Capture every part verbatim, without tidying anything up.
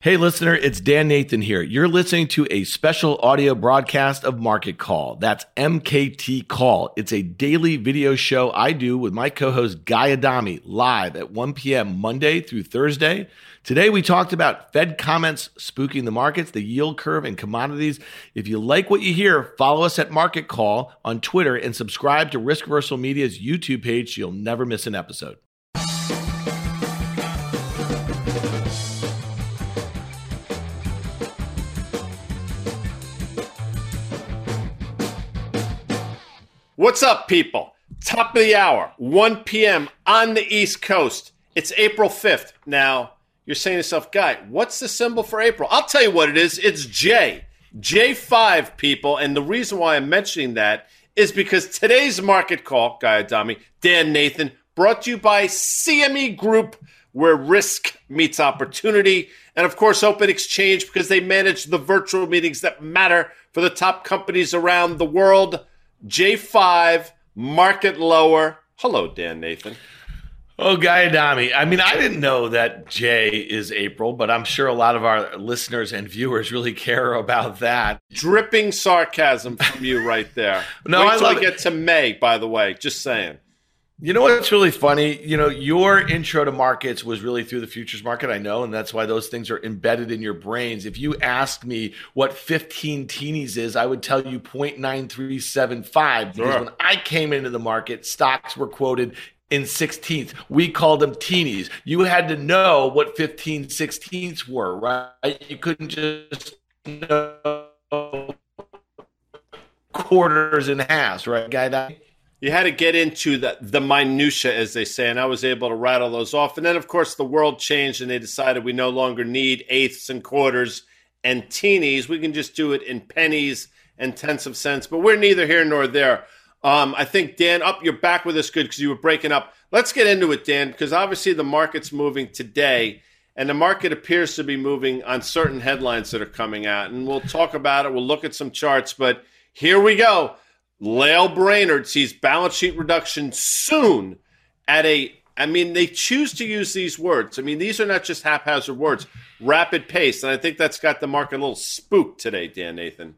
Hey listener, it's Dan Nathan here. You're listening to a special audio broadcast of Market Call. That's M K T Call. It's a daily video show I do with my co-host Guy Adami live at one p.m. Monday through Thursday. Today we talked about Fed comments spooking the markets, the yield curve, and commodities. If you like what you hear, follow us at Market Call on Twitter and subscribe to Risk Reversal Media's YouTube page so you'll never miss an episode. What's up, people? Top of the hour, one p.m. on the East Coast. It's April fifth. Now, you're saying to yourself, Guy, what's the symbol for April? I'll tell you what it is. It's J. J five, people. And the reason why I'm mentioning that is because today's Market Call, Guy Adami, Dan Nathan, brought to you by C M E Group, where risk meets opportunity. And, of course, Open Exchange, because they manage the virtual meetings that matter for the top companies around the world. J five, market lower. Hello, Dan Nathan. Oh, Guy Adami. I mean, I didn't know that J is April, but I'm sure a lot of our listeners and viewers really care about that. Dripping sarcasm from you right there. No, Wait till I, I get it. to May, by the way. Just saying. You know what's really funny? You know, your intro to markets was really through the futures market, I know, and that's why those things are embedded in your brains. If you asked me what fifteen teenies is, I would tell you zero point nine three seven five, because sure. When I came into the market, stocks were quoted in sixteenths. We called them teenies. You had to know what fifteen sixteenths were, right? You couldn't just know quarters and halves, right, Guy Adami? You had to get into the, the minutia, as they say, and I was able to rattle those off. And then, of course, the world changed, and they decided we no longer need eighths and quarters and teenies. We can just do it in pennies and tenths of cents, but we're neither here nor there. Um, I think, Dan, up you're back with us good because you were breaking up. Let's get into it, Dan, because obviously the market's moving today, and the market appears to be moving on certain headlines that are coming out. And we'll talk about it. We'll look at some charts, but here we go. Lael Brainard sees balance sheet reduction soon at a, I mean, they choose to use these words. I mean, these are not just haphazard words, rapid pace. And I think that's got the market a little spooked today, Dan Nathan.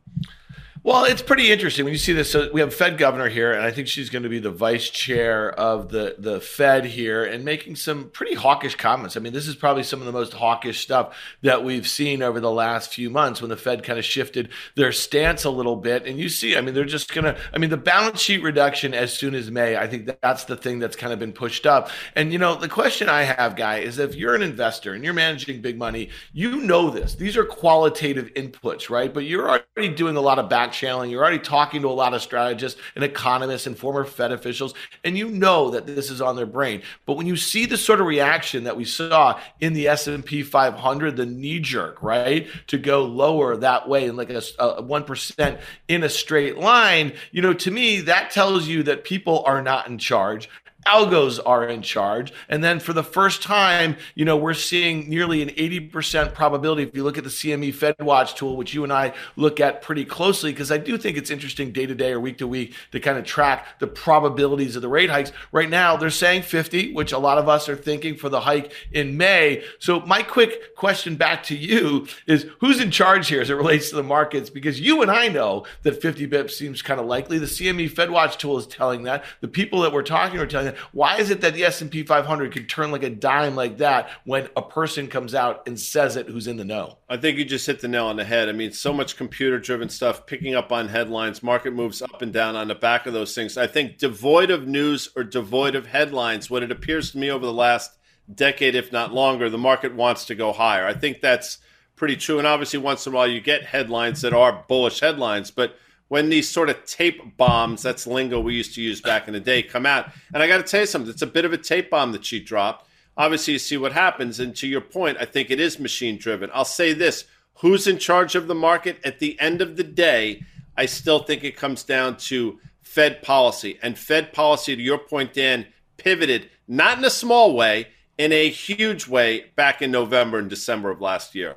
Well, it's pretty interesting when you see this. So we have a Fed governor here, and I think she's going to be the vice chair of the, the Fed here and making some pretty hawkish comments. I mean, this is probably some of the most hawkish stuff that we've seen over the last few months when the Fed kind of shifted their stance a little bit. And you see, I mean, they're just going to, I mean, the balance sheet reduction as soon as May, I think that's the thing that's kind of been pushed up. And, you know, the question I have, Guy, is if you're an investor and you're managing big money, you know this. These are qualitative inputs, right? But you're already doing a lot of back channeling. You're already talking to a lot of strategists and economists and former Fed officials, and you know that this is on their brain. But when you see the sort of reaction that we saw in the S and P five hundred, the knee-jerk, right, to go lower that way and like a, a one percent in a straight line, you know, to me, that tells you that people are not in charge. Algos are in charge. And then for the first time, you know, we're seeing nearly an eighty percent probability if you look at the C M E FedWatch tool, which you and I look at pretty closely, because I do think it's interesting day to day or week to week to kind of track the probabilities of the rate hikes. Right now, they're saying fifty, which a lot of us are thinking for the hike in May. So my quick question back to you is, who's in charge here as it relates to the markets? Because you and I know that fifty bips seems kind of likely. The C M E FedWatch tool is telling that. The people that we're talking are telling why is it that the S and P five hundred could turn like a dime like that when a person comes out and says it who's in the know? I think you just hit the nail on the head. I mean, so much computer-driven stuff, picking up on headlines, market moves up and down on the back of those things. I think devoid of news or devoid of headlines, what it appears to me over the last decade, if not longer, the market wants to go higher. I think that's pretty true. And obviously, once in a while, you get headlines that are bullish headlines, but when these sort of tape bombs, that's lingo we used to use back in the day, come out. And I got to tell you something, it's a bit of a tape bomb that she dropped. Obviously, you see what happens. And to your point, I think it is machine-driven. I'll say this, who's in charge of the market? At the end of the day, I still think it comes down to Fed policy. And Fed policy, to your point, Dan, pivoted, not in a small way, in a huge way back in November and December of last year.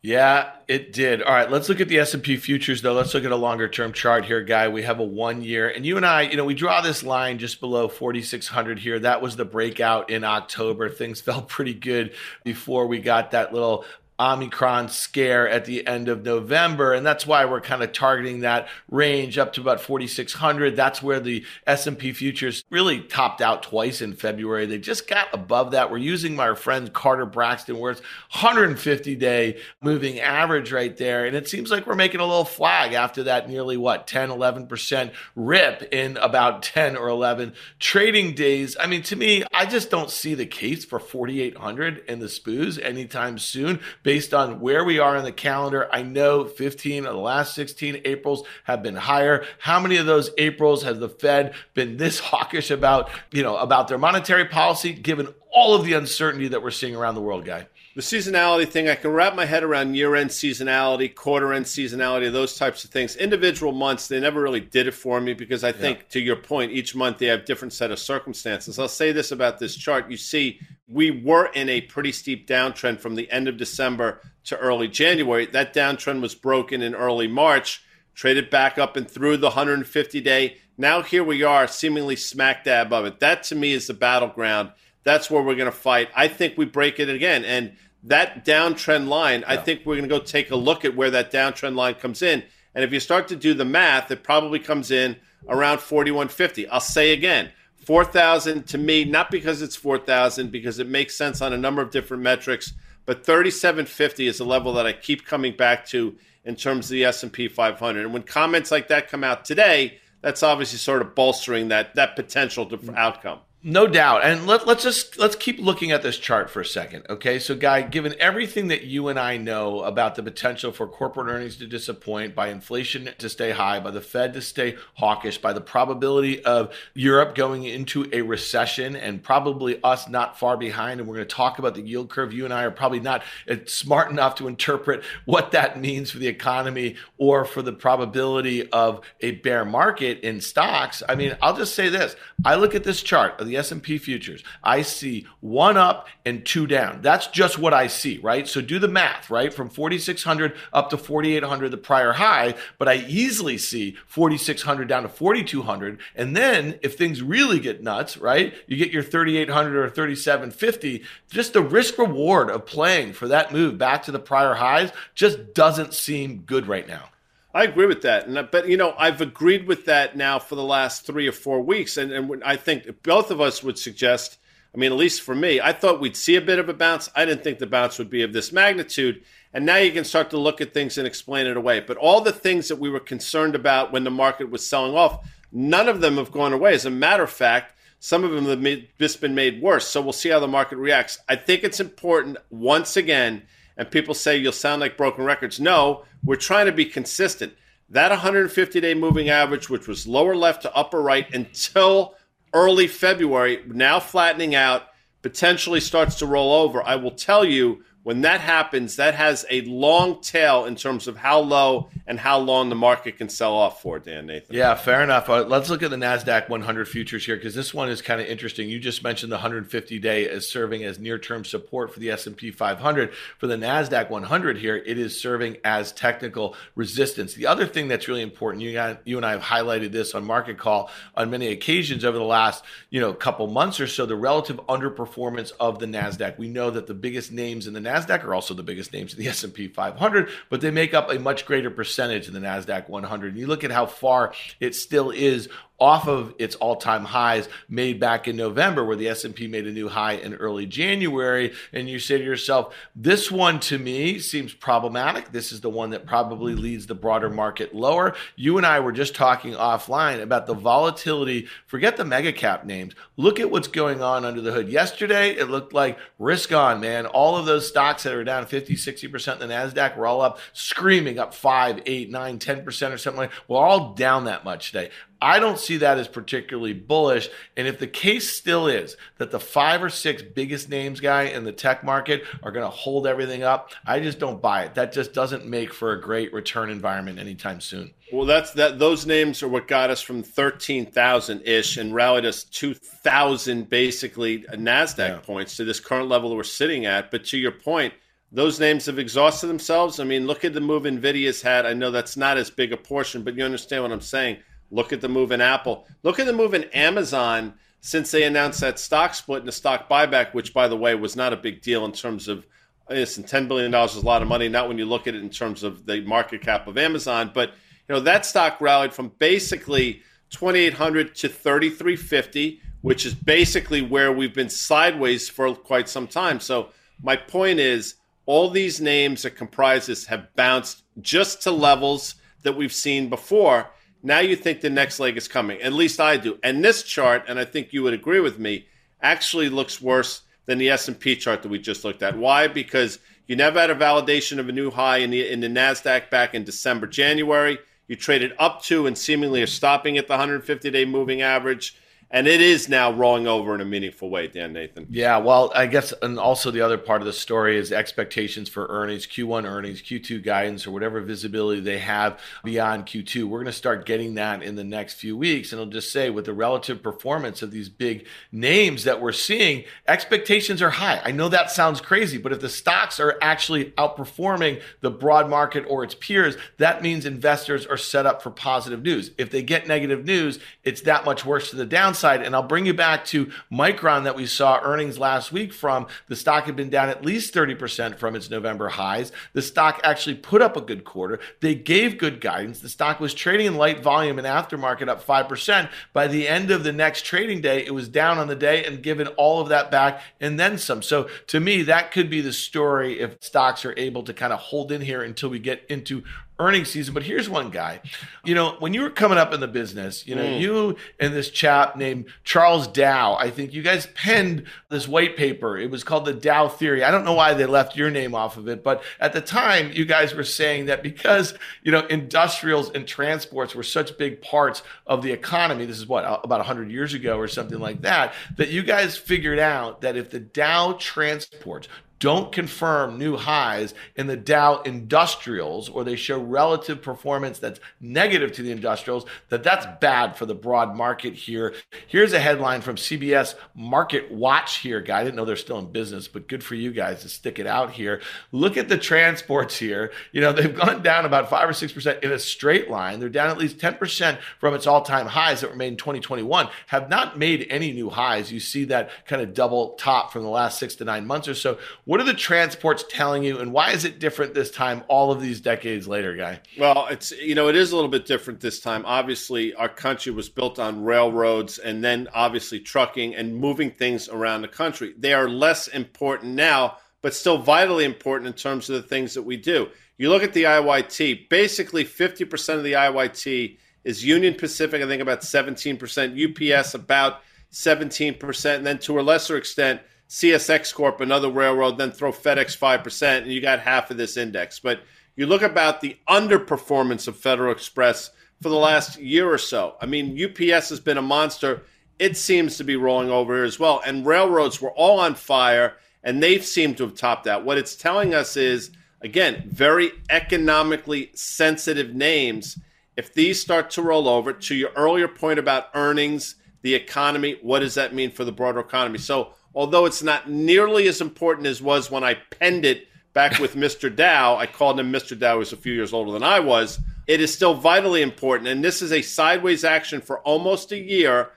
Yeah, it did. All right, let's look at the S and P futures, though. Let's look at a longer-term chart here, Guy. We have a one-year. And you and I, you know, we draw this line just below forty-six hundred here. That was the breakout in October. Things felt pretty good before we got that little Omicron scare at the end of November. And that's why we're kind of targeting that range up to about forty-six hundred. That's where the S and P futures really topped out twice in February. They just got above that. We're using my friend Carter Braxton, where it's one hundred fifty day moving average right there. And it seems like we're making a little flag after that nearly, what, ten, eleven percent rip in about ten or eleven trading days. I mean, to me, I just don't see the case for forty-eight hundred in the S P Ys anytime soon. Based on where we are in the calendar, I know fifteen of the last sixteen Aprils have been higher. How many of those Aprils has the Fed been this hawkish about, you know, about their monetary policy, given all of the uncertainty that we're seeing around the world, Guy? The seasonality thing, I can wrap my head around year-end seasonality, quarter-end seasonality, those types of things. Individual months, they never really did it for me because I think, yeah. to your point, each month they have different set of circumstances. I'll say this about this chart. You see, we were in a pretty steep downtrend from the end of December to early January. That downtrend was broken in early March, traded back up and through the one hundred fifty day. Now here we are, seemingly smack dab of it. That, to me, is the battleground. That's where we're going to fight. I think we break it again. And that downtrend line, yeah. I think we're going to go take a look at where that downtrend line comes in. And if you start to do the math, it probably comes in around forty-one fifty. I'll say again, four thousand to me, not because it's four thousand, because it makes sense on a number of different metrics, but thirty-seven fifty is a level that I keep coming back to in terms of the S and P five hundred. And when comments like that come out today, that's obviously sort of bolstering that that potential to outcome. No doubt. And let, let's just let's keep looking at this chart for a second. OK, so Guy, given everything that you and I know about the potential for corporate earnings to disappoint, by inflation to stay high, by the Fed to stay hawkish, by the probability of Europe going into a recession and probably us not far behind. And we're going to talk about the yield curve. You and I are probably not smart enough to interpret what that means for the economy or for the probability of a bear market in stocks. I mean, I'll just say this. I look at this chart of the S and P futures. I see one up and two down. That's just what I see, right? So do the math, right? From forty-six hundred up to forty-eight hundred, the prior high, but I easily see forty-six hundred down to forty-two hundred. And then if things really get nuts, right? You get your thirty-eight hundred or thirty-seven fifty, just the risk reward of playing for that move back to the prior highs just doesn't seem good right now. I agree with that. And, but, you know, I've agreed with that now for the last three or four weeks. And, and I think both of us would suggest, I mean, at least for me, I thought we'd see a bit of a bounce. I didn't think the bounce would be of this magnitude. And now you can start to look at things and explain it away. But all the things that we were concerned about when the market was selling off, none of them have gone away. As a matter of fact, some of them have made, just been made worse. So we'll see how the market reacts. I think it's important, once again, and people say you'll sound like broken records. No, we're trying to be consistent. That one hundred fifty day moving average, which was lower left to upper right until early February, now flattening out, potentially starts to roll over. I will tell you, when that happens, that has a long tail in terms of how low and how long the market can sell off for, Dan Nathan. Yeah, fair enough. Uh, let's look at the NASDAQ one hundred futures here, because this one is kind of interesting. You just mentioned the one hundred fifty day as serving as near-term support for the S and P five hundred. For the NASDAQ one hundred here, it is serving as technical resistance. The other thing that's really important, you, got, you and I have highlighted this on Market Call on many occasions over the last you know couple months or so, the relative underperformance of the NASDAQ. We know that the biggest names in the NASDAQ NASDAQ are also the biggest names in the S and P five hundred, but they make up a much greater percentage in the NASDAQ one hundred. And you look at how far it still is off of its all-time highs made back in November, where the S and P made a new high in early January. And you say to yourself, this one to me seems problematic. This is the one that probably leads the broader market lower. You and I were just talking offline about the volatility. Forget the mega cap names. Look at what's going on under the hood. Yesterday, it looked like risk on, man. All of those stocks that are down fifty, sixty percent in the NASDAQ were all up, screaming up five, eight, nine, ten percent or something like that. We're all down that much today. I don't see that as particularly bullish. And if the case still is that the five or six biggest names, Guy, in the tech market are going to hold everything up, I just don't buy it. That just doesn't make for a great return environment anytime soon. Well, that's that. Those names are what got us from thirteen thousand-ish and rallied us two thousand basically NASDAQ yeah. points to this current level that we're sitting at. But to your point, those names have exhausted themselves. I mean, look at the move NVIDIA's had. I know that's not as big a portion, but you understand what I'm saying. Look at the move in Apple. Look at the move in Amazon since they announced that stock split and the stock buyback, which, by the way, was not a big deal in terms of Listen, ten billion dollars is a lot of money, not when you look at it in terms of the market cap of Amazon. But, you know, that stock rallied from basically twenty-eight hundred to thirty-three fifty, which is basically where we've been sideways for quite some time. So my point is, all these names that comprise this have bounced just to levels that we've seen before. Now you think the next leg is coming. At least I do. And this chart, and I think you would agree with me, actually looks worse than the S and P chart that we just looked at. Why? Because you never had a validation of a new high in the in the NASDAQ back in December, January. You traded up to and seemingly are stopping at the one hundred fifty-day moving average. And it is now rolling over in a meaningful way, Dan Nathan. Yeah, well, I guess, and also the other part of the story is expectations for earnings, Q one earnings, Q two guidance, or whatever visibility they have beyond Q two. We're going to start getting that in the next few weeks. And I'll just say, with the relative performance of these big names that we're seeing, expectations are high. I know that sounds crazy, but if the stocks are actually outperforming the broad market or its peers, that means investors are set up for positive news. If they get negative news, it's that much worse to the downside. Side. And I'll bring you back to Micron that we saw earnings last week from. The stock had been down at least thirty percent from its November highs. The stock actually put up a good quarter. They gave good guidance. The stock was trading in light volume and aftermarket up five percent. By the end of the next trading day, it was down on the day and given all of that back and then some. So to me, that could be the story if stocks are able to kind of hold in here until we get into earnings season. But here's one guy, you know, when you were coming up in the business, you know, mm. you and this chap named Charles Dow, I think you guys penned this white paper. It was called the Dow Theory. I don't know why they left your name off of it, but at the time you guys were saying that because, you know, industrials and transports were such big parts of the economy, this is what, about one hundred years ago or something like that, that you guys figured out that if the Dow transports don't confirm new highs in the Dow industrials, or they show relative performance that's negative to the industrials, that that's bad for the broad market here. Here's a headline from C B S Market Watch here, guy. I didn't know they're still in business, but good for you guys to stick it out here. Look at the transports here. You know, they've gone down about five or six percent in a straight line. They're down at least ten percent from its all-time highs that were made in twenty twenty-one, have not made any new highs. You see that kind of double top from the last six to nine months or so. What are the transports telling you, and why is it different this time all of these decades later, Guy? Well, it's you know, it is a little bit different this time. Obviously, our country was built on railroads and then obviously trucking and moving things around the country. They are less important now, but still vitally important in terms of the things that we do. You look at the I Y T, basically fifty percent of the I Y T is Union Pacific, I think about seventeen percent, U P S about seventeen percent, and then to a lesser extent, C S X Corp, another railroad, then throw FedEx five percent, and you got half of this index. But you look about the underperformance of Federal Express for the last year or so. I mean, U P S has been a monster. It seems to be rolling over here as well. And railroads were all on fire, and they seem to have topped out. What it's telling us is, again, very economically sensitive names. If these start to roll over, to your earlier point about earnings, the economy, what does that mean for the broader economy? So although it's not nearly as important as was when I penned it back with Mister Dow, I called him Mister Dow, he was a few years older than I was, it is still vitally important. And this is a sideways action for almost a year.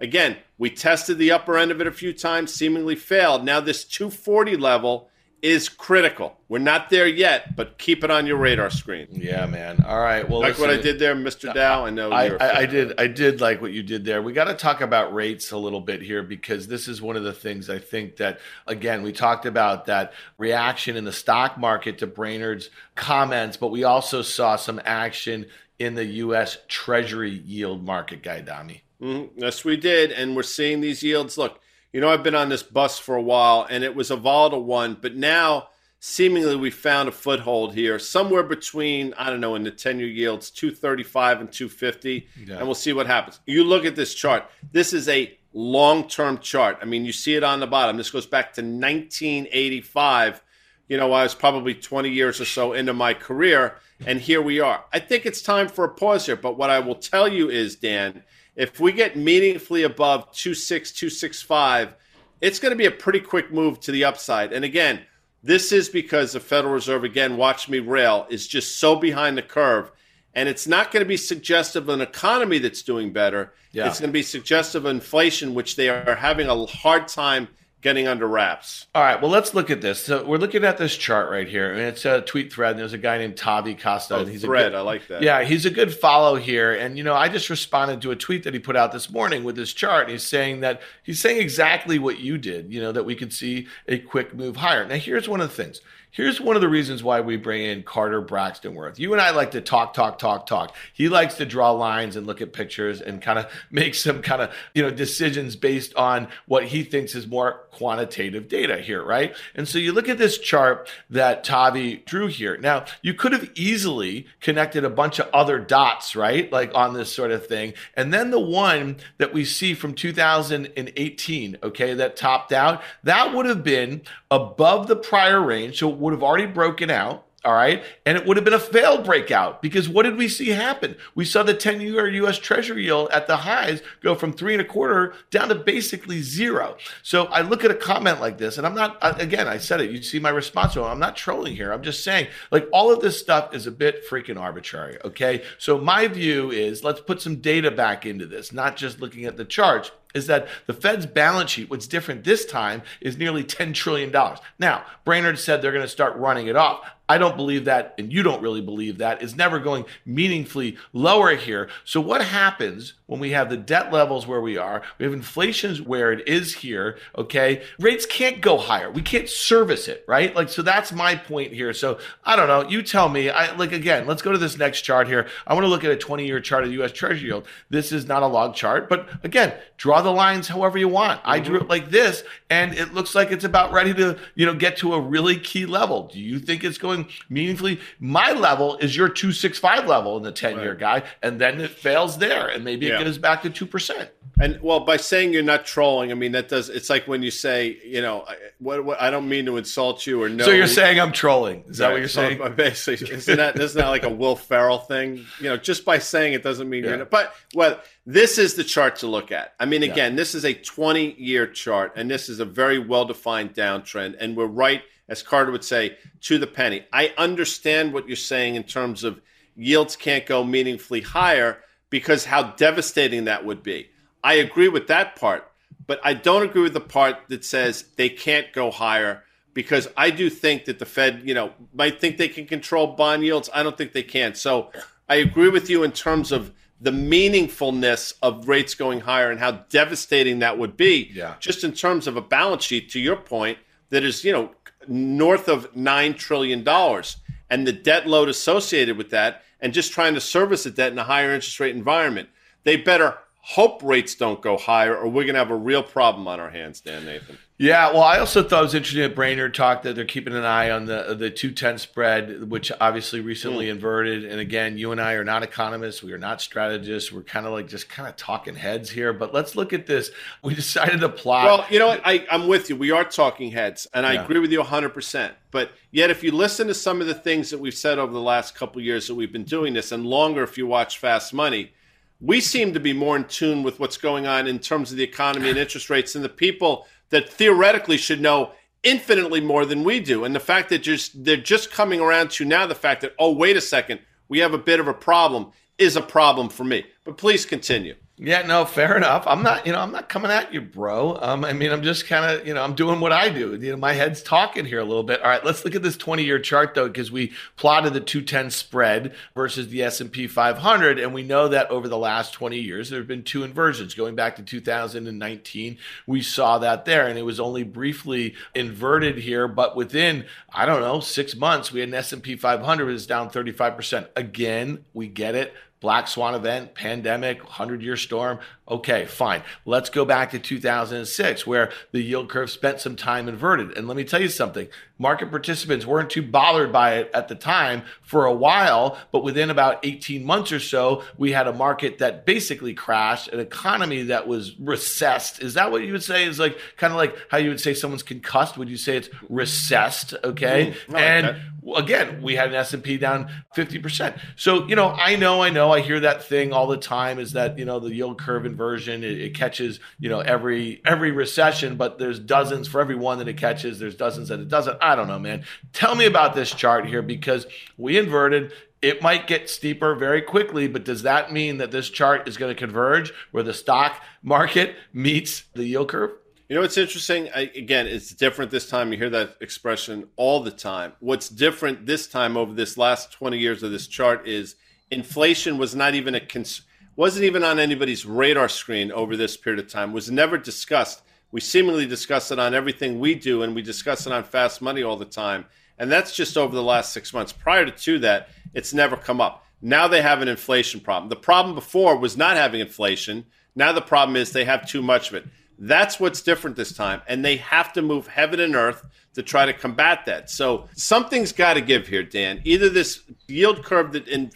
Again, we tested the upper end of it a few times, seemingly failed. Now this two forty level is critical. We're not there yet, but keep it on your radar screen. Yeah, man. All right. Well, like listen, what I did there, Mister Dow. I know. I, I, I did. I did like what you did there. We got to talk about rates a little bit here, because this is one of the things I think that, again, we talked about that reaction in the stock market to Brainard's comments, but we also saw some action in the U S Treasury yield market, Guy Adami. Mm-hmm. Yes, we did. And we're seeing these yields. Look, you know, I've been on this bus for a while, and it was a volatile one, but now seemingly we found a foothold here, somewhere between, I don't know, in the ten-year yields, two thirty-five and two fifty, yeah. And we'll see what happens. You look at this chart. This is a long-term chart. I mean, you see it on the bottom. This goes back to nineteen eighty-five. You know, I was probably twenty years or so into my career, and here we are. I think it's time for a pause here, but what I will tell you is, Dan, if we get meaningfully above two six, two six five, it's going to be a pretty quick move to the upside. And again, this is because the Federal Reserve, again, watch me rail, is just so behind the curve. And it's not going to be suggestive of an economy that's doing better. Yeah. It's going to be suggestive of inflation, which they are having a hard time getting under wraps. All right, well, let's look at this. So we're looking at this chart right here, and it's a tweet thread. And there's a guy named Tavi Costa. Oh, and he's thread, a good, I like that. Yeah, he's a good follow here. And, you know, I just responded to a tweet that he put out this morning with this chart. And he's saying that he's saying exactly what you did, you know, that we could see a quick move higher. Now, here's one of the things. Here's one of the reasons why we bring in Carter Braxtonworth. You and I like to talk, talk, talk, talk. He likes to draw lines and look at pictures and kind of make some kind of, you know, decisions based on what he thinks is more quantitative data here, right? And so you look at this chart that Tavi drew here. Now, you could have easily connected a bunch of other dots, right? Like on this sort of thing. And then the one that we see from two thousand eighteen, okay, that topped out, that would have been above the prior range. So would have already broken out, all right? And it would have been a failed breakout because what did we see happen? We saw the ten-year U S Treasury yield at the highs go from three and a quarter down to basically zero. So I look at a comment like this, and I'm not, again, I said it, you see my response to it. I'm not trolling here. I'm just saying, like, all of this stuff is a bit freaking arbitrary, okay? So my view is let's put some data back into this, not just looking at the charts. Is that the Fed's balance sheet, what's different this time, is nearly ten trillion dollars. Now, Brainard said they're going to start running it off. I don't believe that, and you don't really believe that. It's never going meaningfully lower here. So what happens when we have the debt levels where we are, we have inflation where it is here, okay? Rates can't go higher. We can't service it, right? Like, so that's my point here. So I don't know. You tell me. I like, again, let's go to this next chart here. I want to look at a twenty-year chart of the U S Treasury yield. This is not a log chart, but again, draw the lines however you want. I drew it like this, and it looks like it's about ready to, you know, get to a really key level. Do you think it's going meaningfully? My level is your two sixty-five level in the ten-year right. guy, and then it fails there, and maybe yeah. it gets back to two percent. And, well, by saying you're not trolling, I mean, that does, it's like when you say, you know, what, what I don't mean to insult you or no. So you're saying I'm trolling. Is right. that what you're so saying? I'm basically, isn't that, isn't that like a Will Ferrell thing? You know, just by saying it doesn't mean yeah. you're not. But, well, this is the chart to look at. I mean, again, yeah. this is a twenty-year chart, and this is a very well-defined downtrend, and we're right, as Carter would say, to the penny. I understand what you're saying in terms of yields can't go meaningfully higher because how devastating that would be. I agree with that part, but I don't agree with the part that says they can't go higher because I do think that the Fed, you know, might think they can control bond yields. I don't think they can. So I agree with you in terms of the meaningfulness of rates going higher and how devastating that would be. Yeah. Just in terms of a balance sheet, to your point, that is, you know, north of nine trillion dollars and the debt load associated with that and just trying to service the debt in a higher interest rate environment. They better hope rates don't go higher or we're going to have a real problem on our hands, Dan Nathan. Yeah, well, I also thought it was interesting that Brainard talked that they're keeping an eye on the the two ten spread, which obviously recently mm. inverted. And again, you and I are not economists. We are not strategists. We're kind of like just kind of talking heads here. But let's look at this. We decided to plot. Well, you know what? I, I'm with you. We are talking heads. And I yeah. agree with you one hundred percent. But yet, if you listen to some of the things that we've said over the last couple of years that we've been doing this, and longer if you watch Fast Money, we seem to be more in tune with what's going on in terms of the economy and interest rates than the people that theoretically should know infinitely more than we do. And the fact that just they're just coming around to now the fact that, oh, wait a second, we have a bit of a problem is a problem for me. But please continue. Yeah, no, fair enough. I'm not, you know, I'm not coming at you, bro. Um, I mean, I'm just kind of, you know, I'm doing what I do. You know, my head's talking here a little bit. All right, let's look at this twenty-year chart, though, because we plotted the two ten spread versus the S and P five hundred, and we know that over the last twenty years, there have been two inversions. Going back to two thousand nineteen, we saw that there, and it was only briefly inverted here, but within, I don't know, six months, we had an S and P five hundred that was down thirty-five percent. Again, we get it. Black Swan event, pandemic, hundred-year storm. Okay, fine. Let's go back to two thousand six where the yield curve spent some time inverted. And let me tell you something. Market participants weren't too bothered by it at the time for a while, but within about eighteen months or so, we had a market that basically crashed, an economy that was recessed. Is that what you would say? Is like kind of like how you would say someone's concussed. Would you say it's recessed? Okay. Mm, like and that. Again, we had an S and P down fifty percent. So, you know, I know, I know, I hear that thing all the time is that, you know, the yield curve inverted. Version. It, it catches, you know, every every recession, but there's dozens for every one that it catches. There's dozens that it doesn't. I don't know, man. Tell me about this chart here because we inverted. It might get steeper very quickly, but does that mean that this chart is going to converge where the stock market meets the yield curve? You know, what's interesting, I, again, it's different this time. You hear that expression all the time. What's different this time over this last twenty years of this chart is inflation was not even a cons- wasn't even on anybody's radar screen over this period of time, was never discussed. We seemingly discuss it on everything we do, and we discuss it on Fast Money all the time. And that's just over the last six months. Prior to, to that, it's never come up. Now they have an inflation problem. The problem before was not having inflation. Now the problem is they have too much of it. That's what's different this time. And they have to move heaven and earth to try to combat that. So something's got to give here, Dan. Either this yield curve that, in,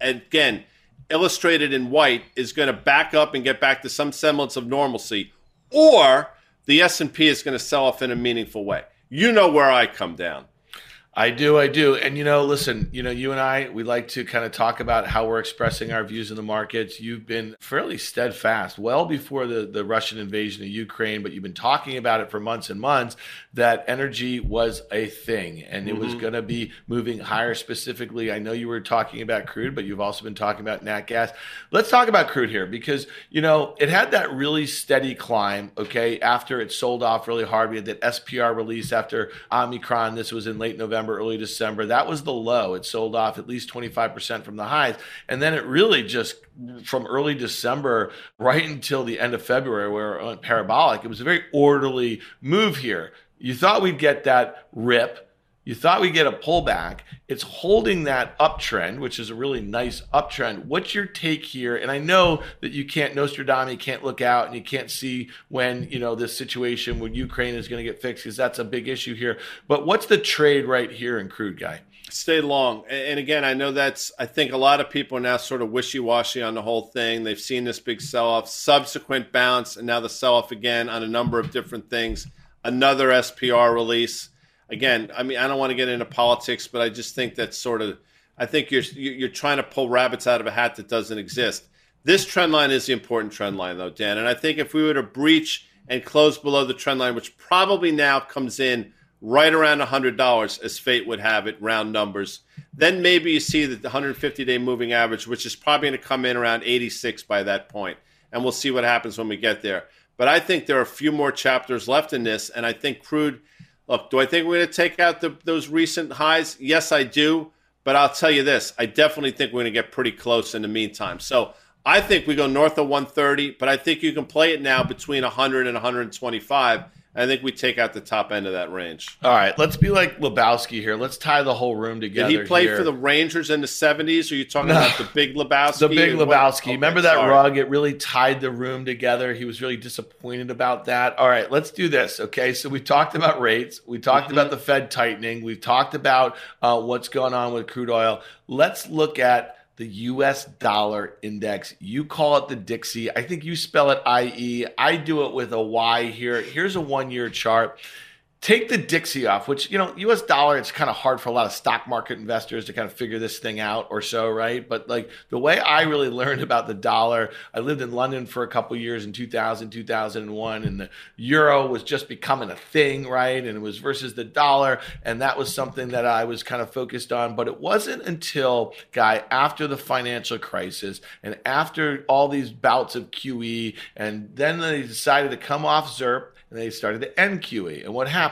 again, illustrated in white, is going to back up and get back to some semblance of normalcy, or the S and P is going to sell off in a meaningful way. You know where I come down. I do, I do. And, you know, listen, you know, you and I, we like to kind of talk about how we're expressing our views in the markets. You've been fairly steadfast, well before the, the Russian invasion of Ukraine, but you've been talking about it for months and months, that energy was a thing and it mm-hmm. was going to be moving higher specifically. I know you were talking about crude, but you've also been talking about nat gas. Let's talk about crude here because, you know, it had that really steady climb, okay, after it sold off really hard. We had that S P R release after Omicron. This was in late November, early December. That was the low. It sold off at least twenty-five percent from the highs. And then it really just, from early December right until the end of February, where it went parabolic, it was a very orderly move here. You thought we'd get that rip. You thought we'd get a pullback. It's holding that uptrend, which is a really nice uptrend. What's your take here? And I know that you can't Nostradamus, you can't look out, and you can't see when, you know, this situation with Ukraine is going to get fixed, because that's a big issue here. But what's the trade right here in crude, Guy? Stay long. And again, I know that's, I think a lot of people are now sort of wishy-washy on the whole thing. They've seen this big sell-off, subsequent bounce, and now the sell-off again on a number of different things. Another S P R release. Again, I mean, I don't want to get into politics, but I just think that's sort of, I think you're you're trying to pull rabbits out of a hat that doesn't exist. This trend line is the important trend line, though, Dan. And I think if we were to breach and close below the trend line, which probably now comes in right around one hundred dollars, as fate would have it, round numbers, then maybe you see that the one hundred fifty day moving average, which is probably going to come in around eighty-six by that point. And we'll see what happens when we get there. But I think there are a few more chapters left in this. And I think crude... Look, do I think we're going to take out the, those recent highs? Yes, I do. But I'll tell you this, I definitely think we're going to get pretty close in the meantime. So I think we go north of one thirty, but I think you can play it now between one hundred and one twenty-five. I think we take out the top end of that range. All right, let's be like Lebowski here. Let's tie the whole room together. Did he play here for the Rangers in the seventies? Are you talking no. about the big Lebowski? The big Lebowski. Okay, remember that sorry. rug? It really tied the room together. He was really disappointed about that. All right, let's do this, okay? So we talked about rates. We talked mm-hmm. about the Fed tightening. We've talked about uh, what's going on with crude oil. Let's look at the U S dollar index. You call it the Dixie. I think you spell it I E. I do it with a Y here. Here's a one-year chart. Take the Dixie off, which, you know, U S dollar, it's kind of hard for a lot of stock market investors to kind of figure this thing out or so, right? But like the way I really learned about the dollar, I lived in London for a couple of years in two thousand, two thousand one, and the euro was just becoming a thing, right? And it was versus the dollar. And that was something that I was kind of focused on. But it wasn't until, Guy, after the financial crisis and after all these bouts of Q E, and then they decided to come off ZIRP, and they started to end Q E. And what happened?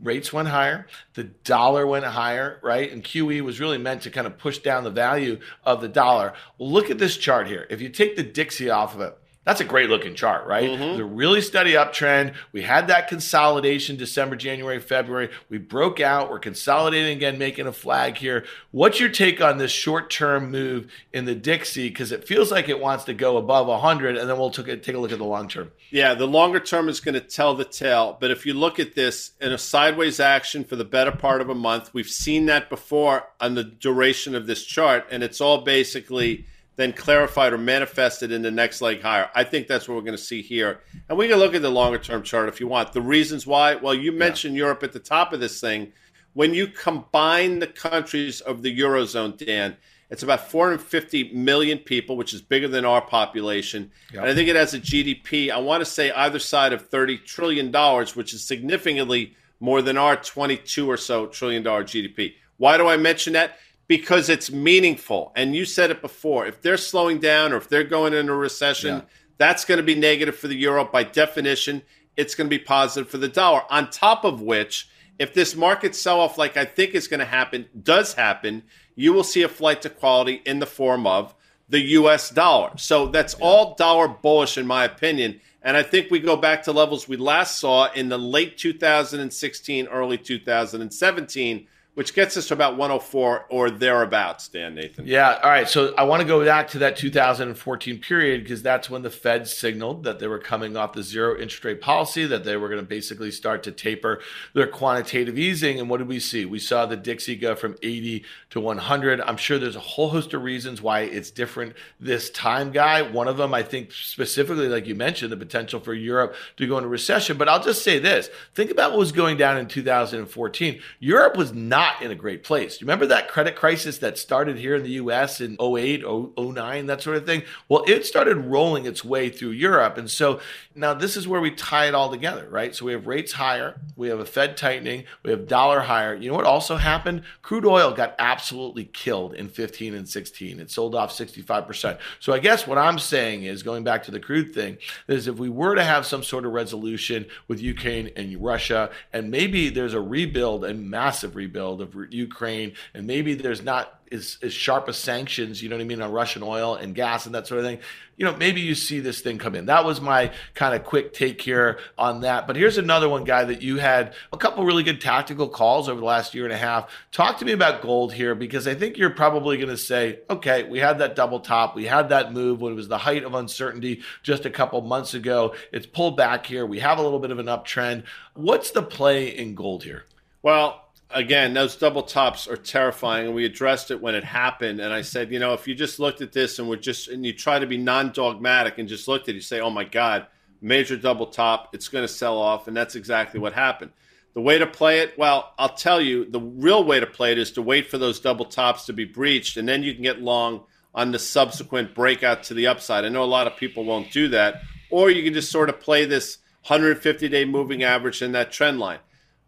Rates went higher. The dollar went higher, right? And Q E was really meant to kind of push down the value of the dollar. Well, look at this chart here. If you take the Dixie off of it, that's a great looking chart, right? Mm-hmm. It was a really steady uptrend. We had that consolidation December, January, February. We broke out. We're consolidating again, making a flag here. What's your take on this short-term move in the Dixie? Because it feels like it wants to go above one hundred, and then we'll take a look at the long term. Yeah, the longer term is going to tell the tale. But if you look at this in a sideways action for the better part of a month, we've seen that before on the duration of this chart, and it's all basically then clarified or manifested in the next leg higher. I think that's what we're going to see here. And we can look at the longer-term chart if you want. The reasons why, well, you mentioned yeah. Europe at the top of this thing. When you combine the countries of the Eurozone, Dan, it's about four hundred fifty million people, which is bigger than our population. Yep. And I think it has a G D P, I want to say either side of thirty trillion dollars, which is significantly more than our twenty-two or so trillion dollar G D P. Why do I mention that? Because it's meaningful. And you said it before. If they're slowing down or if they're going into a recession, yeah. that's going to be negative for the euro by definition. it's going to be positive for the dollar. On top of which, if this market sell-off, like I think is going to happen, does happen, you will see a flight to quality in the form of the U S dollar. So that's yeah. all dollar bullish, in my opinion. And I think we go back to levels we last saw in the late two thousand sixteen, early two thousand seventeen, which gets us to about one oh four or thereabouts, Dan Nathan. Yeah, all right. So I want to go back to that two thousand fourteen period because that's when the Fed signaled that they were coming off the zero interest rate policy, that they were going to basically start to taper their quantitative easing. And what did we see? We saw the D X Y go from eighty to one hundred. I'm sure there's a whole host of reasons why it's different this time, Guy. One of them, I think specifically, like you mentioned, the potential for Europe to go into recession. But I'll just say this. Think about what was going down in two thousand fourteen. Europe was not in a great place. Remember that credit crisis that started here in the U S in oh eight, oh nine, that sort of thing? Well, it started rolling its way through Europe. And so now this is where we tie it all together, right? So we have rates higher. We have a Fed tightening. We have dollar higher. You know what also happened? Crude oil got absolutely killed in fifteen and sixteen. It sold off sixty-five percent. So I guess what I'm saying is, going back to the crude thing, is if we were to have some sort of resolution with Ukraine and Russia, and maybe there's a rebuild, a massive rebuild of Ukraine, and maybe there's not as, as sharp as sanctions, you know what I mean, on Russian oil and gas and that sort of thing, you know, maybe you see this thing come in. That was my kind of quick take here on that. But here's another one, Guy, that you had a couple really good tactical calls over the last year and a half. Talk to me about gold here, because I think you're probably going to say, okay, we had that double top. We had that move when it was the height of uncertainty just a couple months ago. It's pulled back here. We have a little bit of an uptrend. What's the play in gold here? Well, again, those double tops are terrifying, and we addressed it when it happened. And I said, you know, if you just looked at this and were just, and you try to be non-dogmatic and just looked at it, you say, oh my God, major double top, it's going to sell off. And that's exactly what happened. The way to play it, well, I'll tell you, the real way to play it is to wait for those double tops to be breached, and then you can get long on the subsequent breakout to the upside. I know a lot of people won't do that, or you can just sort of play this one hundred fifty day moving average in that trend line.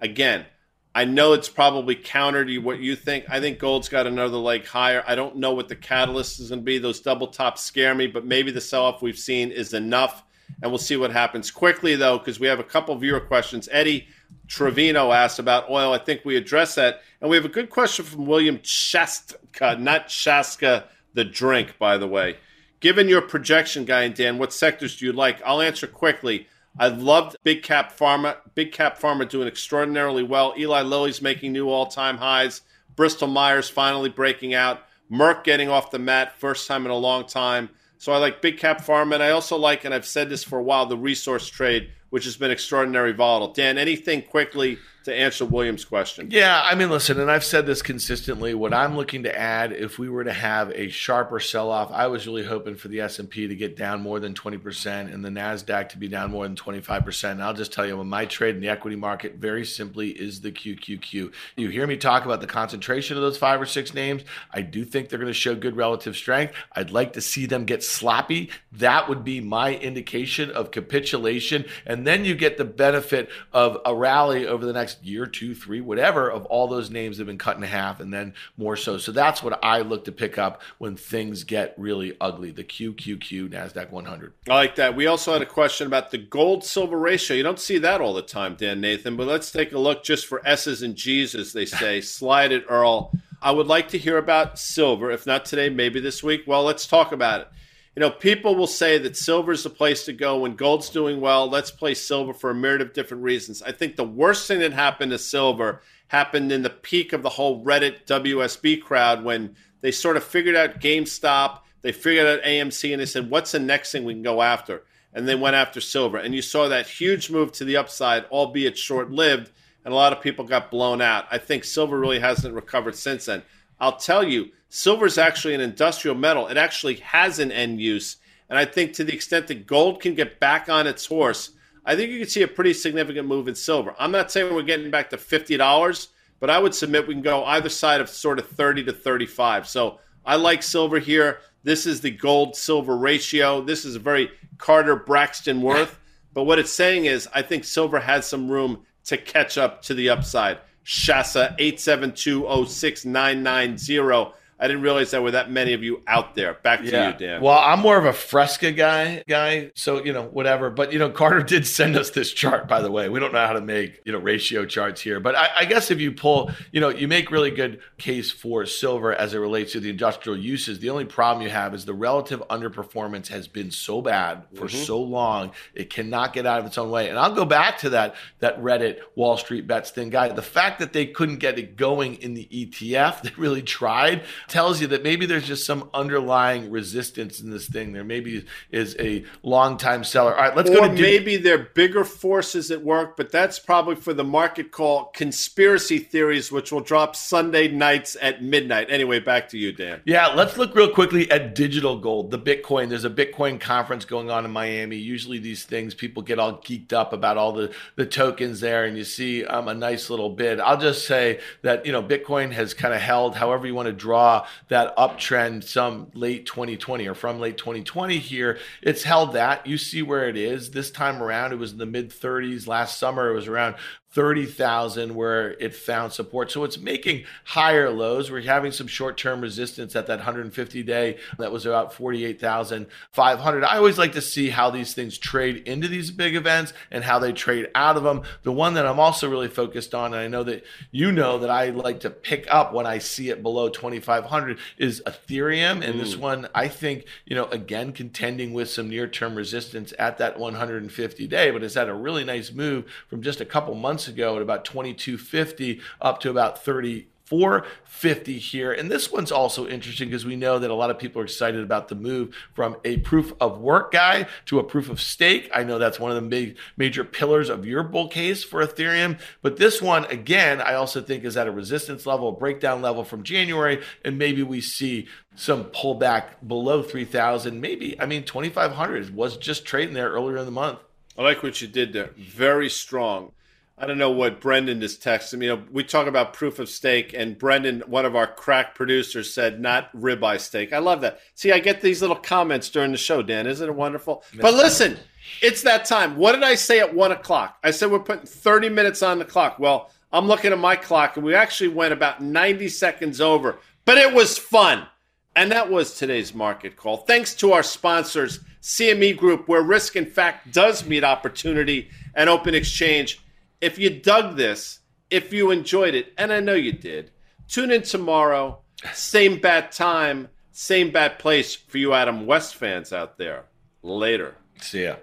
Again, I know it's probably counter to what you think. I think gold's got another leg higher. I don't know what the catalyst is going to be. Those double tops scare me, but maybe the sell-off we've seen is enough, and we'll see what happens. Quickly, though, because we have a couple of viewer questions. Eddie Trevino asked about oil. I think we addressed that. And we have a good question from William Shastka, not Shaska the drink, by the way. Given your projection, Guy and Dan, what sectors do you like? I'll answer quickly. I loved Big Cap Pharma. Big Cap Pharma doing extraordinarily well. Eli Lilly's making new all-time highs. Bristol Myers finally breaking out. Merck getting off the mat, first time in a long time. So I like Big Cap Pharma. And I also like, and I've said this for a while, the resource trade, which has been extraordinarily volatile. Dan, anything quickly to answer William's question? Yeah, I mean, listen, and I've said this consistently. What I'm looking to add, if we were to have a sharper sell-off, I was really hoping for the S and P to get down more than twenty percent and the NASDAQ to be down more than twenty-five percent. And I'll just tell you, when my trade in the equity market, very simply, is the Q Q Q. You hear me talk about the concentration of those five or six names. I do think they're going to show good relative strength. I'd like to see them get sloppy. That would be my indication of capitulation. And And then you get the benefit of a rally over the next year, two, three, whatever, of all those names that have been cut in half and then more so. So that's what I look to pick up when things get really ugly, the Q Q Q, NASDAQ one hundred. I like that. We also had a question about the gold-silver ratio. You don't see that all the time, Dan Nathan, but let's take a look just for S's and G's, as they say. Slide it, Earl. I would like to hear about silver. If not today, maybe this week. Well, let's talk about it. You know, people will say that silver is the place to go when gold's doing well. Let's play silver for a myriad of different reasons. I think the worst thing that happened to silver happened in the peak of the whole Reddit W S B crowd when they sort of figured out GameStop, they figured out A M C, and they said, what's the next thing we can go after? And they went after silver. And you saw that huge move to the upside, albeit short-lived, and a lot of people got blown out. I think silver really hasn't recovered since then. I'll tell you, silver is actually an industrial metal. It actually has an end use. And I think to the extent that gold can get back on its horse, I think you can see a pretty significant move in silver. I'm not saying we're getting back to fifty dollars, but I would submit we can go either side of sort of thirty to thirty-five. So I like silver here. This is the gold-silver ratio. This is a very Carter Braxton worth. But what it's saying is I think silver has some room to catch up to the upside. Shasa, eight seven two oh six nine nine zero. I didn't realize there were that many of you out there. Back to yeah. you, Dan. Well, I'm more of a Fresca guy, guy. So, you know, whatever. But, you know, Carter did send us this chart, by the way. We don't know how to make, you know, ratio charts here. But I, I guess if you pull, you know, you make really good case for silver as it relates to the industrial uses. The only problem you have is the relative underperformance has been so bad for mm-hmm. so long. It cannot get out of its own way. And I'll go back to that, that Reddit Wall Street Bets thing, guy. The fact that they couldn't get it going in the E T F, they really tried, tells you that maybe there's just some underlying resistance in this thing. There maybe is a long-time seller. All right, let's or go to do- maybe there are bigger forces at work, but that's probably for the Market Call conspiracy theories, which will drop Sunday nights at midnight. Anyway, back to you, Dan. Yeah, let's look real quickly at digital gold, the Bitcoin. There's a Bitcoin conference going on in Miami. Usually these things, people get all geeked up about all the, the tokens there, and you see um, a nice little bid. I'll just say that, you know, Bitcoin has kind of held, however you want to draw that uptrend some late twenty twenty or from late twenty twenty here. It's held that. You see where it is. This time around, it was in the mid thirties. Last summer, it was around thirty thousand where it found support. So it's making higher lows. We're having some short-term resistance at that one hundred fifty day. That was about forty-eight thousand five hundred. I always like to see how these things trade into these big events and how they trade out of them. The one that I'm also really focused on, and I know that you know that I like to pick up when I see it below twenty-five hundred, is Ethereum. And Ooh. This one, I think, you know, again, contending with some near-term resistance at that one hundred fifty day, but it's had a really nice move from just a couple months ago at about twenty-two fifty up to about thirty-four fifty here. And this one's also interesting because we know that a lot of people are excited about the move from a proof of work guy to a proof of stake. I know that's one of the big major pillars of your bull case for Ethereum. But this one, again, I also think is at a resistance level, a breakdown level from January, and maybe we see some pullback below three thousand. Maybe, I mean, twenty-five hundred was just trading there earlier in the month. I like what you did there. Very strong. I don't know what Brendan is texting. You know, we talk about proof of stake, and Brendan, one of our crack producers, said not ribeye steak. I love that. See, I get these little comments during the show, Dan. Isn't it wonderful? But listen, it's that time. What did I say at one o'clock? I said we're putting thirty minutes on the clock. Well, I'm looking at my clock, and we actually went about ninety seconds over. But it was fun. And that was today's Market Call. Thanks to our sponsors, C M E Group, where risk and fact does meet opportunity, and Open Exchange. If you dug this, if you enjoyed it, and I know you did, tune in tomorrow, same bat time, same bat place for you Adam West fans out there. Later. See ya.